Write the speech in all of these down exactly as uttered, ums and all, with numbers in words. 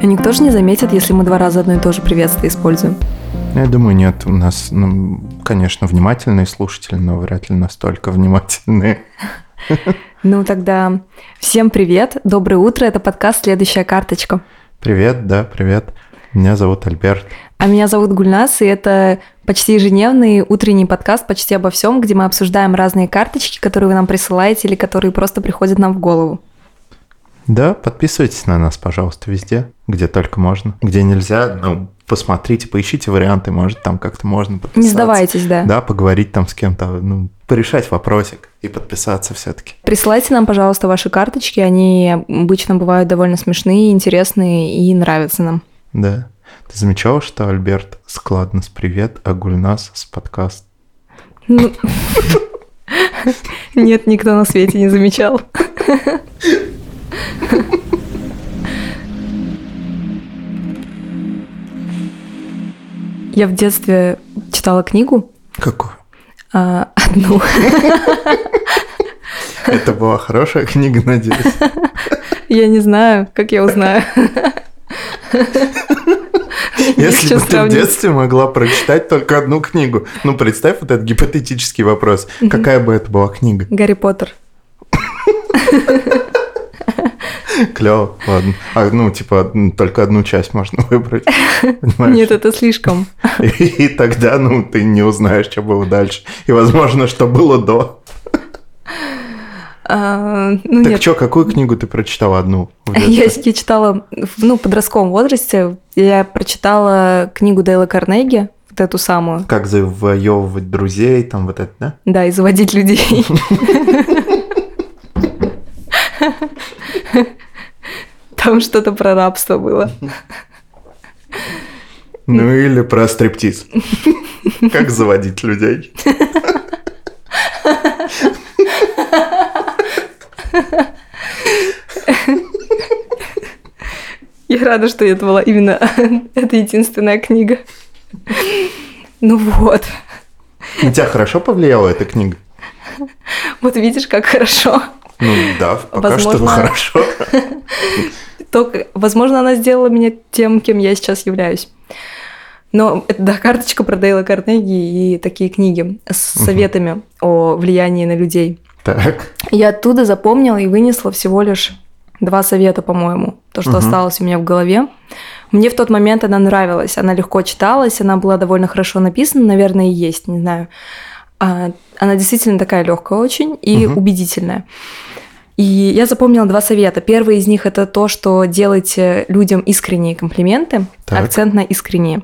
А никто же не заметит, если мы два раза одно и то же приветствие используем? Я думаю, нет. У нас, ну, конечно, внимательные слушатели, но вряд ли настолько внимательные. Ну, тогда всем привет, доброе утро, это подкаст «Следующая карточка». Привет, да, привет. Меня зовут Альберт. А меня зовут Гульназ, и это почти ежедневный утренний подкаст «Почти обо всем», где мы обсуждаем разные карточки, которые вы нам присылаете или которые просто приходят нам в голову. Да, подписывайтесь на нас, пожалуйста, везде, где только можно. Где нельзя, ну, посмотрите, поищите варианты, может, там как-то можно подписаться. Не сдавайтесь, да. Да, поговорить там с кем-то, ну, порешать вопросик и подписаться все-таки. Присылайте нам, пожалуйста, ваши карточки, они обычно бывают довольно смешные, интересные и нравятся нам. Да. Ты замечала, что Альберт складно с «Привет», а Гульназ с «Подкаст»? Нет, никто на свете не замечал. Я в детстве читала книгу. Какую? А, одну. Это была хорошая книга, надеюсь. Я не знаю, как я узнаю. Если бы ты в детстве могла прочитать только одну книгу. Ну, представь вот этот гипотетический вопрос. Какая бы это была книга? «Гарри Поттер». Клево, ладно. А, ну, типа, только одну часть можно выбрать. Понимаешь? Нет, это слишком. И, и тогда, ну, ты не узнаешь, что было дальше. И, возможно, что было до. А, ну, так нет. Что, какую книгу ты прочитала одну? Я, я читала, ну, в подростковом возрасте, я прочитала книгу Дейла Карнеги, вот эту самую. Как завоевывать друзей, там вот это, да? Да, и заводить людей. Там что-то про рабство было. Ну или про стриптиз. Как заводить людей. Я рада, что это была именно эта единственная книга. Ну вот. На тебя хорошо повлияла эта книга? Вот видишь, как хорошо. Ну да, пока возможно, что хорошо. То, возможно, она сделала меня тем, кем я сейчас являюсь. Но это, да, карточка про Дейла Карнеги и такие книги с советами угу. о влиянии на людей. Так. Я оттуда запомнила и вынесла всего лишь два совета, по-моему, то, что угу. осталось у меня в голове. Мне в тот момент она нравилась, она легко читалась, она была довольно хорошо написана, наверное, и есть, не знаю. Она действительно такая легкая очень и угу. убедительная. И я запомнила два совета. Первый из них – это то, что делайте людям искренние комплименты, так. акцент на искренние.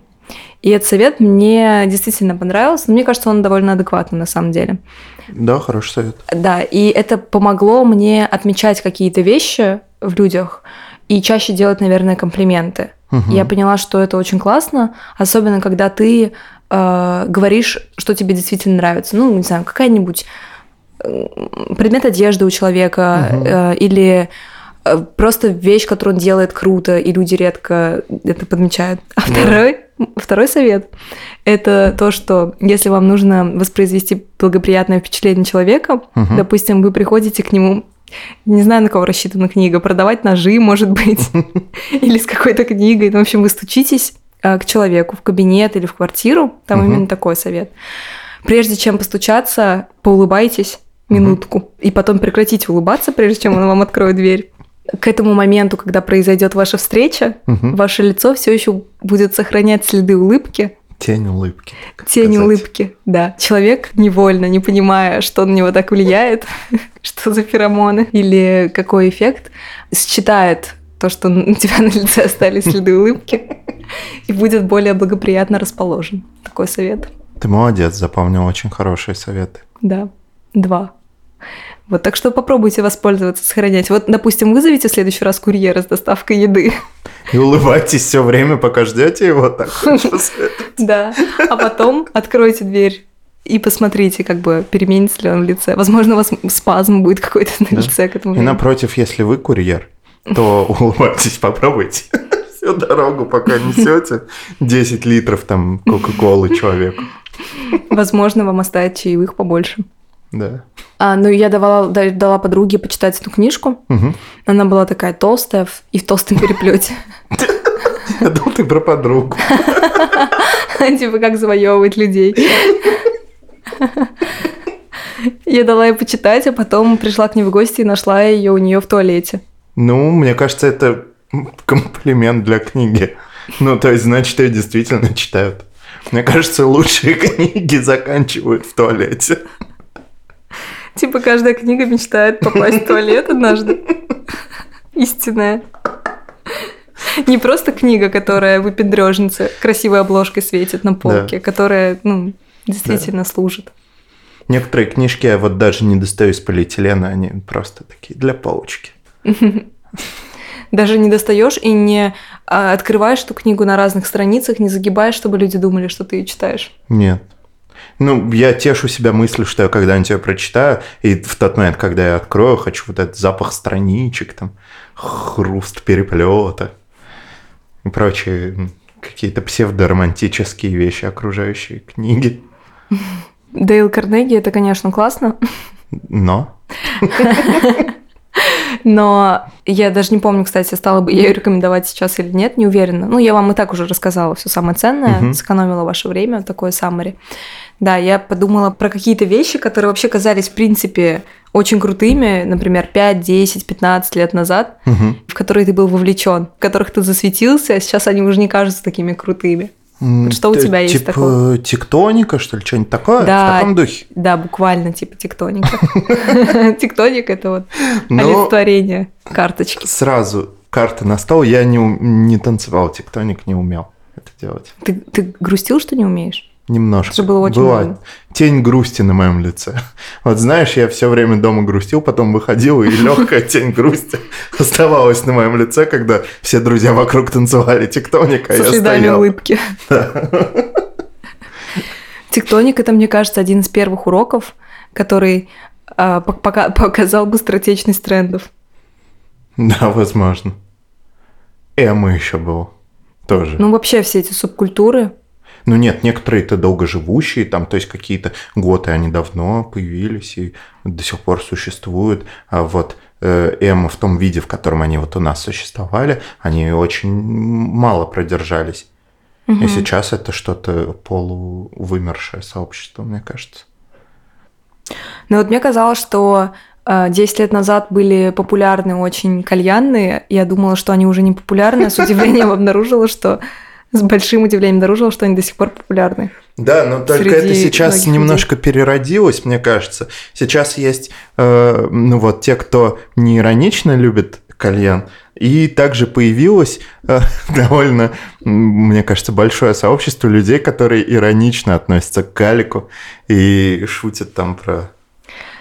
И этот совет мне действительно понравился, но мне кажется, он довольно адекватный на самом деле. Да, хороший совет. Да, и это помогло мне отмечать какие-то вещи в людях и чаще делать, наверное, комплименты. Угу. Я поняла, что это очень классно, особенно когда ты э, говоришь, что тебе действительно нравится. Ну, не знаю, какая-нибудь предмет одежды у человека угу. э, или э, просто вещь, которую он делает круто, и люди редко это подмечают. А да. второй, второй совет – это то, что если вам нужно воспроизвести благоприятное впечатление человека, угу. допустим, вы приходите к нему, не знаю, на кого рассчитана книга, продавать ножи, может быть, или с какой-то книгой. Ну, в общем, вы стучитесь к человеку в кабинет или в квартиру, там угу. именно такой совет. Прежде чем постучаться, поулыбайтесь минутку, угу. и потом прекратите улыбаться, прежде чем он вам откроет дверь. К этому моменту, когда произойдет ваша встреча, угу. ваше лицо все еще будет сохранять следы улыбки. Тень улыбки. Тень сказать. улыбки, да. Человек невольно, не понимая, что на него так влияет, что за феромоны или какой эффект, считает то, что у тебя на лице остались следы улыбки, и будет более благоприятно расположен. Такой совет. Ты молодец, запомнил очень хорошие советы. Да, два. Вот, так что попробуйте воспользоваться, сохранять. Вот, допустим, вызовите в следующий раз курьера с доставкой еды. И улыбайтесь все время, пока ждете его так. Да, а потом откройте дверь и посмотрите, как бы переменится ли он в лице. Возможно, у вас спазм будет какой-то на лице к этому. И напротив, если вы курьер, то улыбайтесь, попробуйте. Всю дорогу, пока несете десять литров там кока-колы человеку. Возможно, вам оставят чаевых побольше. Да. А, ну, я давала, дала подруге почитать эту книжку. Угу. Она была такая толстая и в толстом переплете. Я думал, ты про подругу. Типа, как завоевывать людей. Я дала ей почитать, а потом пришла к ней в гости и нашла ее у нее в туалете. Ну, мне кажется, это комплимент для книги. Ну, то есть, значит, ее действительно читают. Мне кажется, лучшие книги заканчивают в туалете. Типа, каждая книга мечтает попасть в туалет однажды. Истинная. Не просто книга, которая выпендрёжница, красивой обложкой светит на полке, да. Которая, ну, действительно да. служит. Некоторые книжки я вот даже не достаю из полиэтилена, они просто такие для полочки. Даже не достаешь и не открываешь эту книгу на разных страницах, не загибаешь, чтобы люди думали, что ты ее читаешь. Нет. Ну, я тешу себя мыслью, что я когда-нибудь ее прочитаю, и в тот момент, когда я открою, хочу вот этот запах страничек, там, хруст переплета и прочие какие-то псевдоромантические вещи, окружающие книги. Дейл Карнеги, это, конечно, классно. Но? Но я даже не помню, кстати, стала бы я ее рекомендовать сейчас или нет, не уверена. Ну, я вам и так уже рассказала все самое ценное, uh-huh. сэкономила ваше время, такое саммари. Да, я подумала про какие-то вещи, которые вообще казались, в принципе, очень крутыми, например, пять, десять, пятнадцать лет назад, uh-huh. в которые ты был вовлечен, в которых ты засветился, а сейчас они уже не кажутся такими крутыми. Что у тебя есть такое? Типа тектоника, что ли, что-нибудь такое? Да, в таком духе? Да, буквально типа тектоника. Тектоник – это вот олицетворение карточки. Сразу карты на стол. Я не танцевал тектоник, не умел это делать. Ты грустил, что не умеешь? Немножко. Это же было очень больно. Тень грусти на моем лице. Вот знаешь, я все время дома грустил, потом выходил, и легкая тень грусти оставалась на моем лице, когда все друзья вокруг танцевали тектоник, а я стоял. Со следами улыбки. Тектоник – это, мне кажется, один из первых уроков, который показал быстротечность трендов. Да, возможно. Эмо еще был тоже. Ну, вообще все эти субкультуры... Ну нет, некоторые-то долгоживущие, там, то есть какие-то готы, они давно появились и до сих пор существуют. А вот эмо в том виде, в котором они вот у нас существовали, они очень мало продержались. Угу. И сейчас это что-то полувымершее сообщество, мне кажется. Ну вот мне казалось, что десять лет назад были популярны очень кальянные. Я думала, что они уже не популярны, а с удивлением обнаружила, что... С большим удивлением обнаружила, что они до сих пор популярны. Да, но только это сейчас немножко людей. Переродилось, мне кажется. Сейчас есть э, ну вот, те, кто не иронично любит кальян, и также появилось э, довольно, мне кажется, большое сообщество людей, которые иронично относятся к калику и шутят там про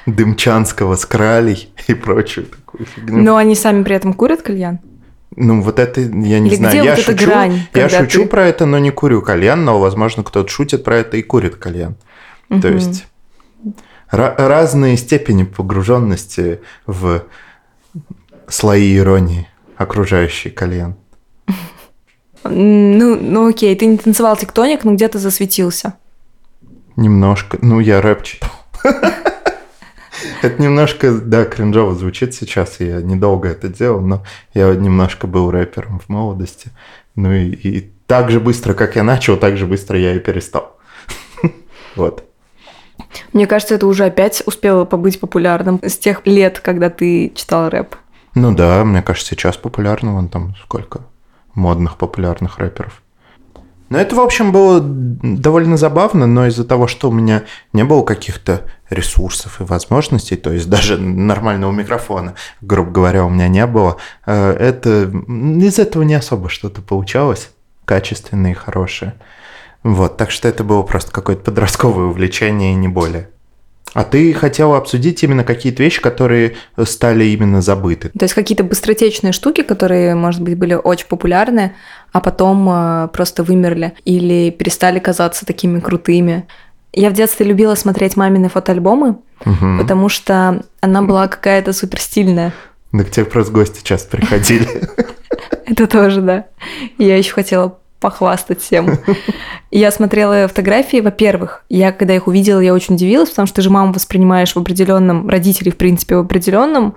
дымчанского с кралей и прочую такую фигню. Но они сами при этом курят кальян? Ну, вот это я не Или знаю. Где я вот шучу, эта грань, я шучу ты... про это, но не курю кальян, но, возможно, кто-то шутит про это и курит кальян. Угу. То есть р- разные степени погруженности в слои иронии, окружающие кальян. Ну, ну окей, ты не танцевал тектоник, но где ты засветился? Немножко. Ну, я рэп читал. Это немножко, да, кринжово звучит сейчас, я недолго это делал, но я немножко был рэпером в молодости. Ну и, и так же быстро, как я начал, так же быстро я и перестал. Вот. Мне кажется, это уже опять успело побыть популярным с тех лет, когда ты читал рэп. Ну да, мне кажется, сейчас популярно, вон там сколько модных популярных рэперов. Но это, в общем, было довольно забавно, но из-за того, что у меня не было каких-то ресурсов и возможностей, то есть даже нормального микрофона, грубо говоря, у меня не было, это, из этого не особо что-то получалось качественное и хорошее. Вот, так что это было просто какое-то подростковое увлечение и не более. А ты хотела обсудить именно какие-то вещи, которые стали именно забыты. То есть какие-то быстротечные штуки, которые, может быть, были очень популярны, а потом просто вымерли или перестали казаться такими крутыми. Я в детстве любила смотреть мамины фотоальбомы, угу. потому что она была какая-то суперстильная. Да к тебе просто гости часто приходили. Это тоже, да. Я еще хотела... похвастать всем. Я смотрела фотографии, во-первых, я когда их увидела, я очень удивилась, потому что ты же маму воспринимаешь в определенном, родителей, в принципе, в определенном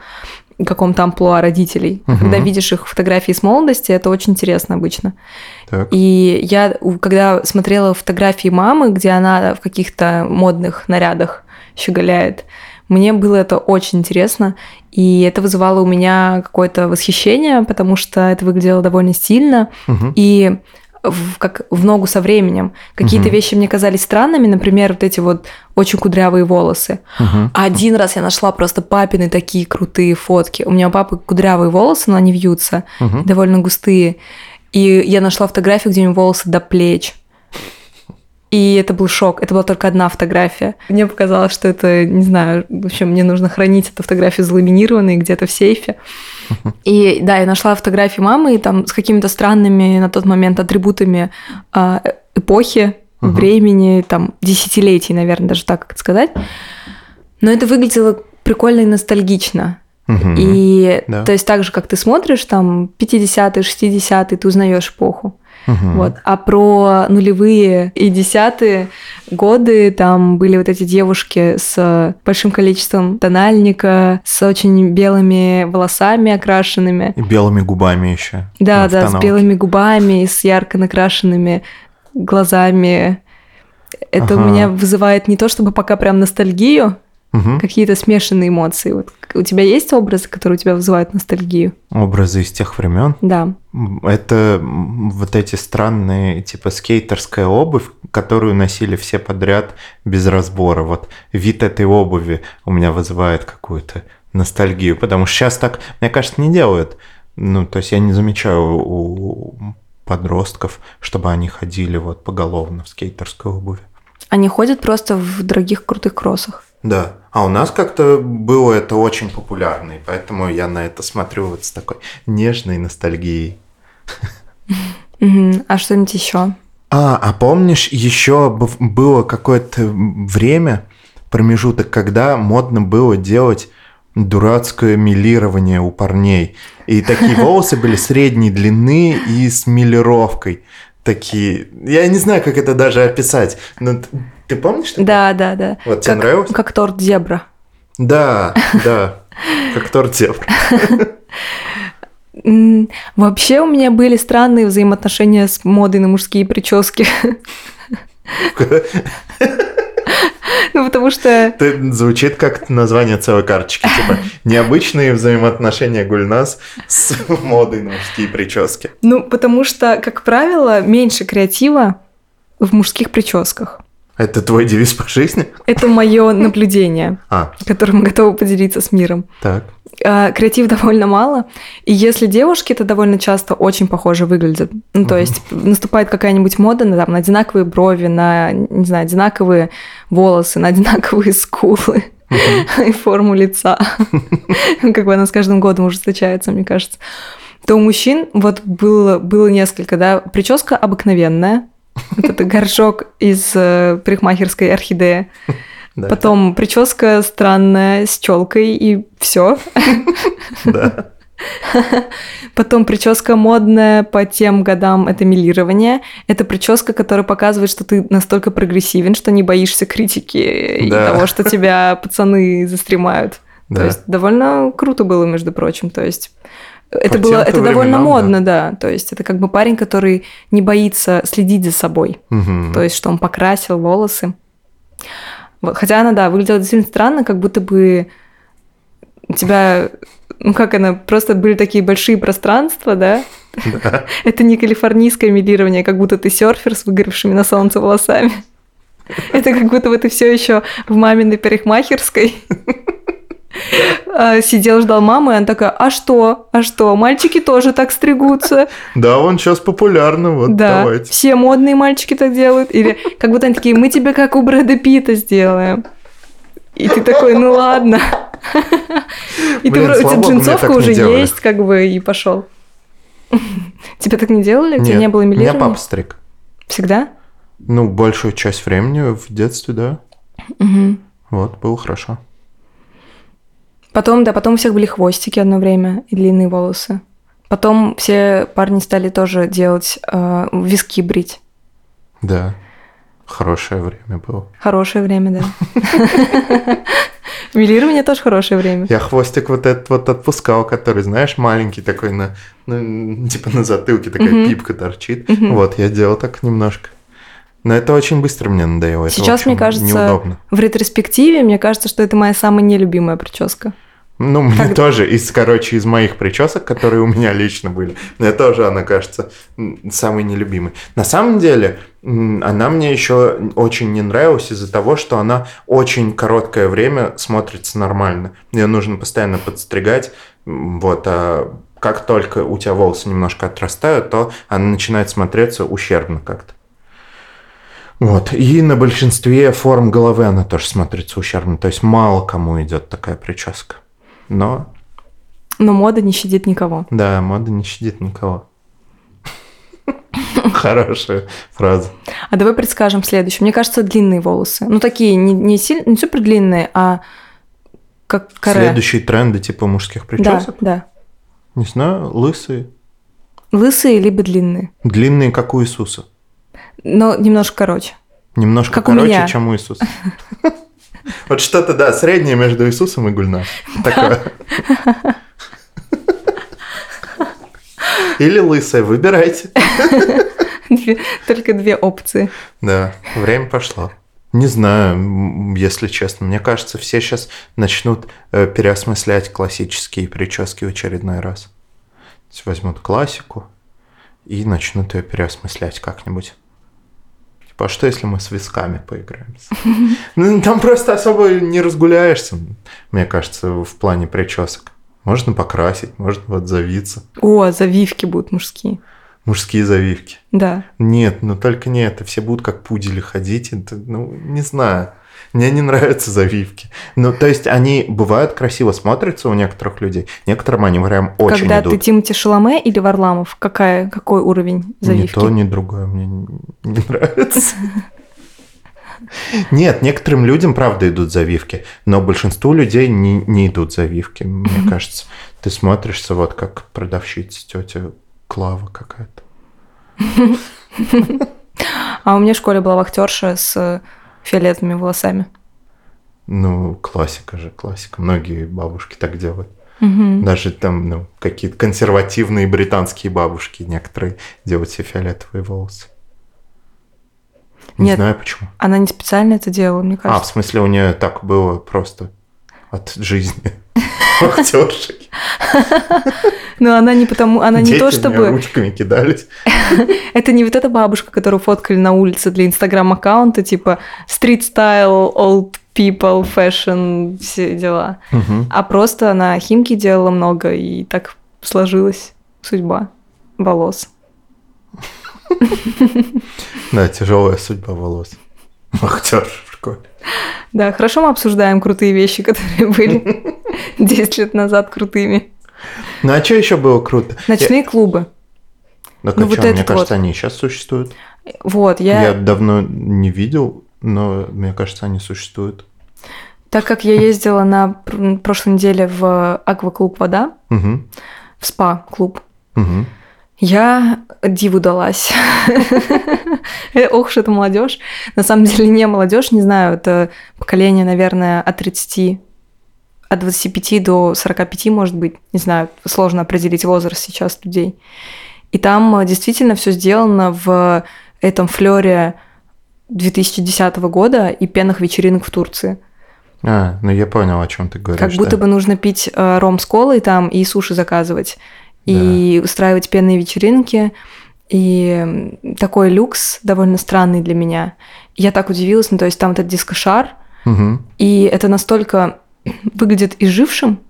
каком-то амплуа родителей. Угу. Когда видишь их фотографии с молодости, это очень интересно обычно. Так. И я, когда смотрела фотографии мамы, где она в каких-то модных нарядах щеголяет, мне было это очень интересно, и это вызывало у меня какое-то восхищение, потому что это выглядело довольно стильно, угу. и в, как в ногу со временем. Какие-то угу. вещи мне казались странными, например, вот эти вот очень кудрявые волосы. Угу. Один раз я нашла просто папины такие крутые фотки. У меня у папы кудрявые волосы, но они вьются, угу. довольно густые. И я нашла фотографию, где у него волосы до плеч. И это был шок. Это была только одна фотография. Мне показалось, что это, не знаю, в общем, мне нужно хранить эту фотографию заламинированной где-то в сейфе. И да, я нашла фотографии мамы и там с какими-то странными на тот момент атрибутами э, эпохи, uh-huh. времени, там, десятилетий, наверное, даже так как сказать. Но это выглядело прикольно и ностальгично. Uh-huh. И yeah. то есть так же, как ты смотришь, там, пятидесятые, шестидесятые, ты узнаешь эпоху. Угу. Вот. А про нулевые и десятые годы там были вот эти девушки с большим количеством тональника, с очень белыми волосами окрашенными. И белыми губами еще. Да, да, с белыми губами и с ярко накрашенными глазами. Это ага. у меня вызывает не то чтобы пока прям ностальгию, угу. какие-то смешанные эмоции. Вот. У тебя есть образы, которые у тебя вызывают ностальгию? Образы из тех времен? Да. Это вот эти странные, типа, скейтерская обувь, которую носили все подряд без разбора. Вот вид этой обуви у меня вызывает какую-то ностальгию, потому что сейчас так, мне кажется, не делают. Ну, то есть я не замечаю у подростков, чтобы они ходили вот поголовно в скейтерской обуви. Они ходят просто в дорогих крутых кроссах. Да. А у нас как-то было это очень популярно, и поэтому я на это смотрю вот с такой нежной ностальгией. А что-нибудь еще? А, а помнишь, еще было какое-то время, промежуток, когда модно было делать дурацкое милирование у парней. И такие волосы были средней длины и с милировкой. Такие... Я не знаю, как это даже описать, но... Ты помнишь? Такое? Да, да, да. Вот тебе как, нравилось? Как торт зебра. Да, да, как торт зебра. Вообще у меня были странные взаимоотношения с модой на мужские прически. Ну, потому что... Звучит как название целой карточки, типа «Необычные взаимоотношения Гульназ с модой на мужские прически». Ну, потому что, как правило, меньше креатива в мужских прическах. Это твой девиз по жизни? Это мое наблюдение, а. которым готова поделиться с миром. Так. Креатив довольно мало, и если девушки, то довольно часто очень похоже выглядят. Ну, то угу. есть наступает какая-нибудь мода на, там, на одинаковые брови, на, не знаю, одинаковые волосы, на одинаковые скулы угу. и форму лица. Как бы она с каждым годом уже встречается, мне кажется. То у мужчин вот было, было несколько, да, прическа обыкновенная, вот это горшок из э, парикмахерской орхидеи. Да, потом да. прическа странная с челкой и все. Да. Потом прическа модная по тем годам, это милирование. Это прическа, которая показывает, что ты настолько прогрессивен, что не боишься критики да. и того, что тебя пацаны застримают. Да. То есть довольно круто было, между прочим. То есть... Это, было, это временам, довольно модно, да. да. То есть это как бы парень, который не боится следить за собой. Угу. То есть что он покрасил волосы. Вот. Хотя она, да, выглядела действительно странно, как будто бы у тебя... Ну как она? Просто были такие большие пространства, да? Это не калифорнийское милирование, как будто ты серфер с выгоревшими на солнце волосами. Это как будто бы ты все еще в маминой парикмахерской... Сидел, ждал маму, и она такая: а что, а что, мальчики тоже так стригутся. Да, он сейчас популярно, вот да, давайте. Все модные мальчики так делают. Или как будто они такие: мы тебе как у Брэда Питта сделаем. И ты такой: ну ладно. И ты вроде джинсовка уже есть, как бы, и пошел. Тебя так не делали? У тебя не было милирования? Меня папа стриг. Всегда? Ну, большую часть времени в детстве, да. Вот, было хорошо. Потом, да, потом у всех были хвостики одно время и длинные волосы. Потом все парни стали тоже делать э, виски брить. Да, хорошее время было. Хорошее время, да. Милирование тоже хорошее время. Я хвостик вот этот вот отпускал, который, знаешь, маленький такой, на, ну, типа на затылке такая mm-hmm. пипка торчит. Mm-hmm. Вот, я делал так немножко. Но это очень быстро мне надоело. Сейчас, это, в общем, мне кажется, неудобно. В ретроспективе, мне кажется, что это моя самая нелюбимая прическа. Ну, мне Когда... тоже, из, короче, из моих причесок, которые у меня лично были, мне тоже она кажется самой нелюбимой. На самом деле, она мне еще очень не нравилась из-за того, что она очень короткое время смотрится нормально. Ее нужно постоянно подстригать, вот, а как только у тебя волосы немножко отрастают, то она начинает смотреться ущербно как-то. Вот. И на большинстве форм головы она тоже смотрится ущербно, то есть мало кому идет такая прическа. Но... Но мода не щадит никого. Да, мода не щадит никого. Хорошая фраза. А давай предскажем следующее. Мне кажется, длинные волосы. Ну, такие не, не, сильно, не супер длинные, а как каре. Следующие тренды типа мужских причесок? Да, да. Не знаю, лысые. Лысые либо длинные? Длинные, как у Иисуса. Но немножко короче. Немножко как короче, у меня. Чем у Иисуса. Вот что-то, да, среднее между Иисусом и Гульназ. Такое. Или лысая, выбирайте. Только две опции. Да, время пошло. Не знаю, если честно. Мне кажется, все сейчас начнут переосмыслять классические прически в очередной раз. Возьмут классику и начнут ее переосмыслять как-нибудь. А что, если мы с висками поиграемся? Ну, там просто особо не разгуляешься, мне кажется, в плане причесок. Можно покрасить, можно отзавиться. О, завивки будут мужские. Мужские завивки? Да. Нет, ну только не это. Все будут как пудели ходить. Это, ну, не знаю. Мне не нравятся завивки. Ну, то есть, они бывают красиво смотрятся у некоторых людей. Некоторым они прям очень Когда идут. Когда ты Тимоти Шаламе или Варламов, какая, какой уровень завивки? Ни то, ни другое мне не, не нравится. Нет, некоторым людям, правда, идут завивки, но большинству людей не, не идут завивки, мне кажется. Ты смотришься вот как продавщица, тетя Клава какая-то. А у меня в школе была вахтерша с... фиолетовыми волосами. Ну, классика же, классика. Многие бабушки так делают. Угу. Даже там, ну, какие-то консервативные британские бабушки некоторые делают себе фиолетовые волосы. Не Нет, знаю почему. Она не специально это делала, мне кажется. А, в смысле, у нее так было просто от жизни. Вахтершей. Ну, она не потому, она не то чтобы... Дети ручками кидались. Это не вот эта бабушка, которую фоткали на улице для инстаграм-аккаунта, типа street style, old people, fashion, все дела. Угу. А просто она химки делала много, и так сложилась судьба волос. Да, тяжелая судьба волос. Вахтер в школе. Да, хорошо мы обсуждаем крутые вещи, которые были десять лет назад крутыми. Ну, а что еще было круто? Ночные я... клубы. Да, ну, вот мне кажется, вот. Они сейчас существуют. Вот, я... я давно не видел, но мне кажется, они существуют. Так как я ездила на прошлой неделе в акваклуб «Вода», угу. в спа-клуб, угу. я диву далась. Ох уж это молодежь. На самом деле не молодежь, не знаю, это поколение, наверное, от тридцати от двадцати пяти до сорока пяти, может быть, не знаю, сложно определить возраст сейчас людей. И там действительно все сделано в этом флёре две тысячи десятого года и пенных вечеринок в Турции. А, ну я понял, о чем ты говоришь. Как будто да. бы нужно пить ром с колой там и суши заказывать, да. и устраивать пенные вечеринки. И такой люкс довольно странный для меня. Я так удивилась, ну то есть там этот дискошар, угу. и это настолько... выглядит изжившим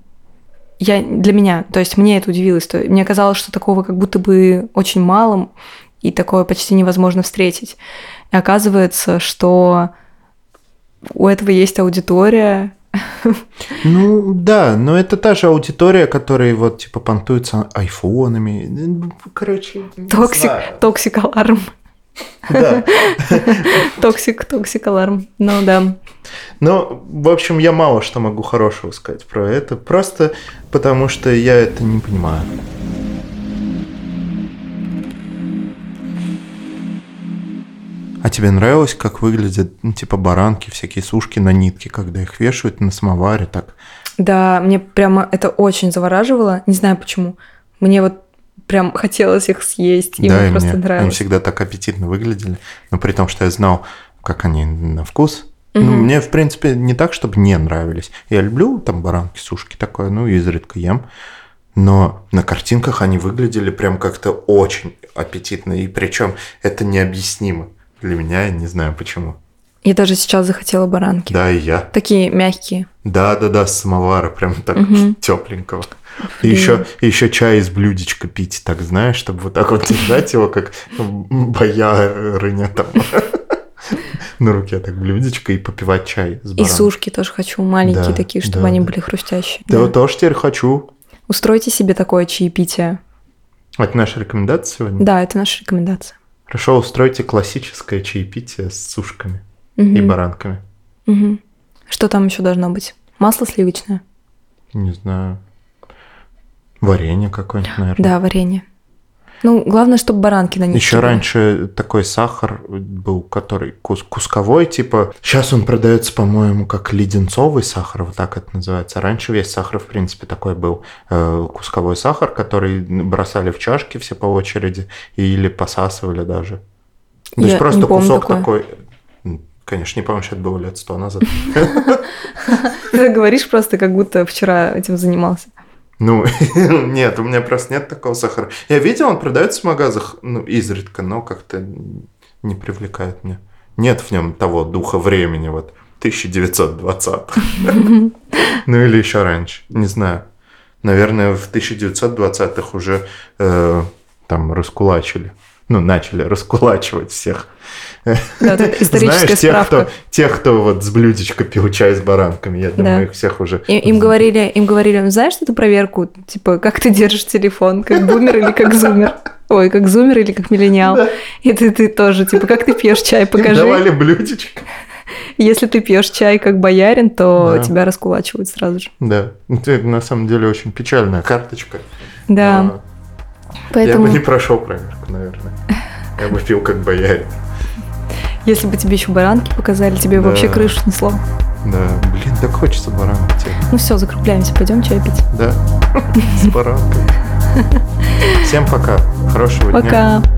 я, для меня. То есть мне это удивило. То, мне казалось, что такого как будто бы очень мало, и такое почти невозможно встретить. И оказывается, что у этого есть аудитория. Ну да, но это та же аудитория, которая вот типа понтуется айфонами. Короче, Токсик, токсик-аларм. Да. Токсик, токсик-аларм. Ну да. Ну, в общем, я мало что могу хорошего сказать про это, просто потому что я это не понимаю. А тебе нравилось, как выглядят, ну, типа, баранки, всякие сушки на нитке, когда их вешают на самоваре, так? Да, мне прямо это очень завораживало. Не знаю, почему. Мне вот прям хотелось их съесть, и да, мне и просто мне. нравилось. Они всегда так аппетитно выглядели, но при том, что я знал, как они на вкус. Угу. Ну, мне, в принципе, не так, чтобы не нравились. Я люблю там баранки, сушки такое, ну, изредка ем. Но на картинках они выглядели прям как-то очень аппетитно. И причем это необъяснимо для меня, я не знаю почему. Я даже сейчас захотела баранки. Да, и я. Такие мягкие. Да-да-да, с самовара прям так угу. тепленького. И еще, и еще чай из блюдечка пить, так знаешь, чтобы вот так вот держать его, как боярыня там. На руке так блюдечко и попивать чай с баранкой. И сушки тоже хочу, маленькие такие, чтобы они были хрустящие. Да, вот тоже теперь хочу. Устройте себе такое чаепитие. Это наша рекомендация сегодня? Да, это наша рекомендация. Хорошо, устройте классическое чаепитие с сушками угу. и баранками. Угу. Что там еще должно быть? Масло сливочное? Не знаю. Варенье какое-нибудь, наверное. Да, варенье. Ну, главное, чтобы баранки на них. Еще раньше такой сахар был, который кус- кусковой, типа. Сейчас он продается, по-моему, как леденцовый сахар, вот так это называется. Раньше весь сахар, в принципе, такой был э, кусковой сахар, который бросали в чашки все по очереди или посасывали даже. То Я есть просто не помню кусок такое. такой. Конечно, не помню, что это было лет сто назад. Ты говоришь просто, как будто вчера этим занимался. Ну, нет, у меня просто нет такого сахара. Я видел, он продается в магазах, ну, изредка, но как-то не привлекает меня. Нет в нем того духа времени, вот, тысяча девятьсот двадцатых. Ну, или еще раньше, не знаю. Наверное, в тысяча девятьсот двадцатых уже э, там раскулачили. Ну, начали раскулачивать всех. Да, тут историческая Знаешь, справка. Знаешь, тех, кто, тех, кто вот с блюдечка пил чай с баранками, я думаю, да. их всех уже... И, им, говорили, им говорили, ну, знаешь эту проверку? Типа, как ты держишь телефон, как бумер или как зумер? Ой, как зумер или как миллениал? Да. И ты, ты тоже, типа, как ты пьешь чай, покажи. Им давали блюдечко. Если ты пьешь чай как боярин, то да. тебя раскулачивают сразу же. Да, это на самом деле очень печальная карточка. Да. Но... Поэтому... Я бы не прошел проверку, наверное. Я бы пил как боярин. Если бы тебе еще баранки показали, тебе да. вообще крышу снесло. Да, блин, так хочется баранок тебе. Ну все, закругляемся, пойдем чай пить. Да, с баранкой. Всем пока, хорошего дня. Пока.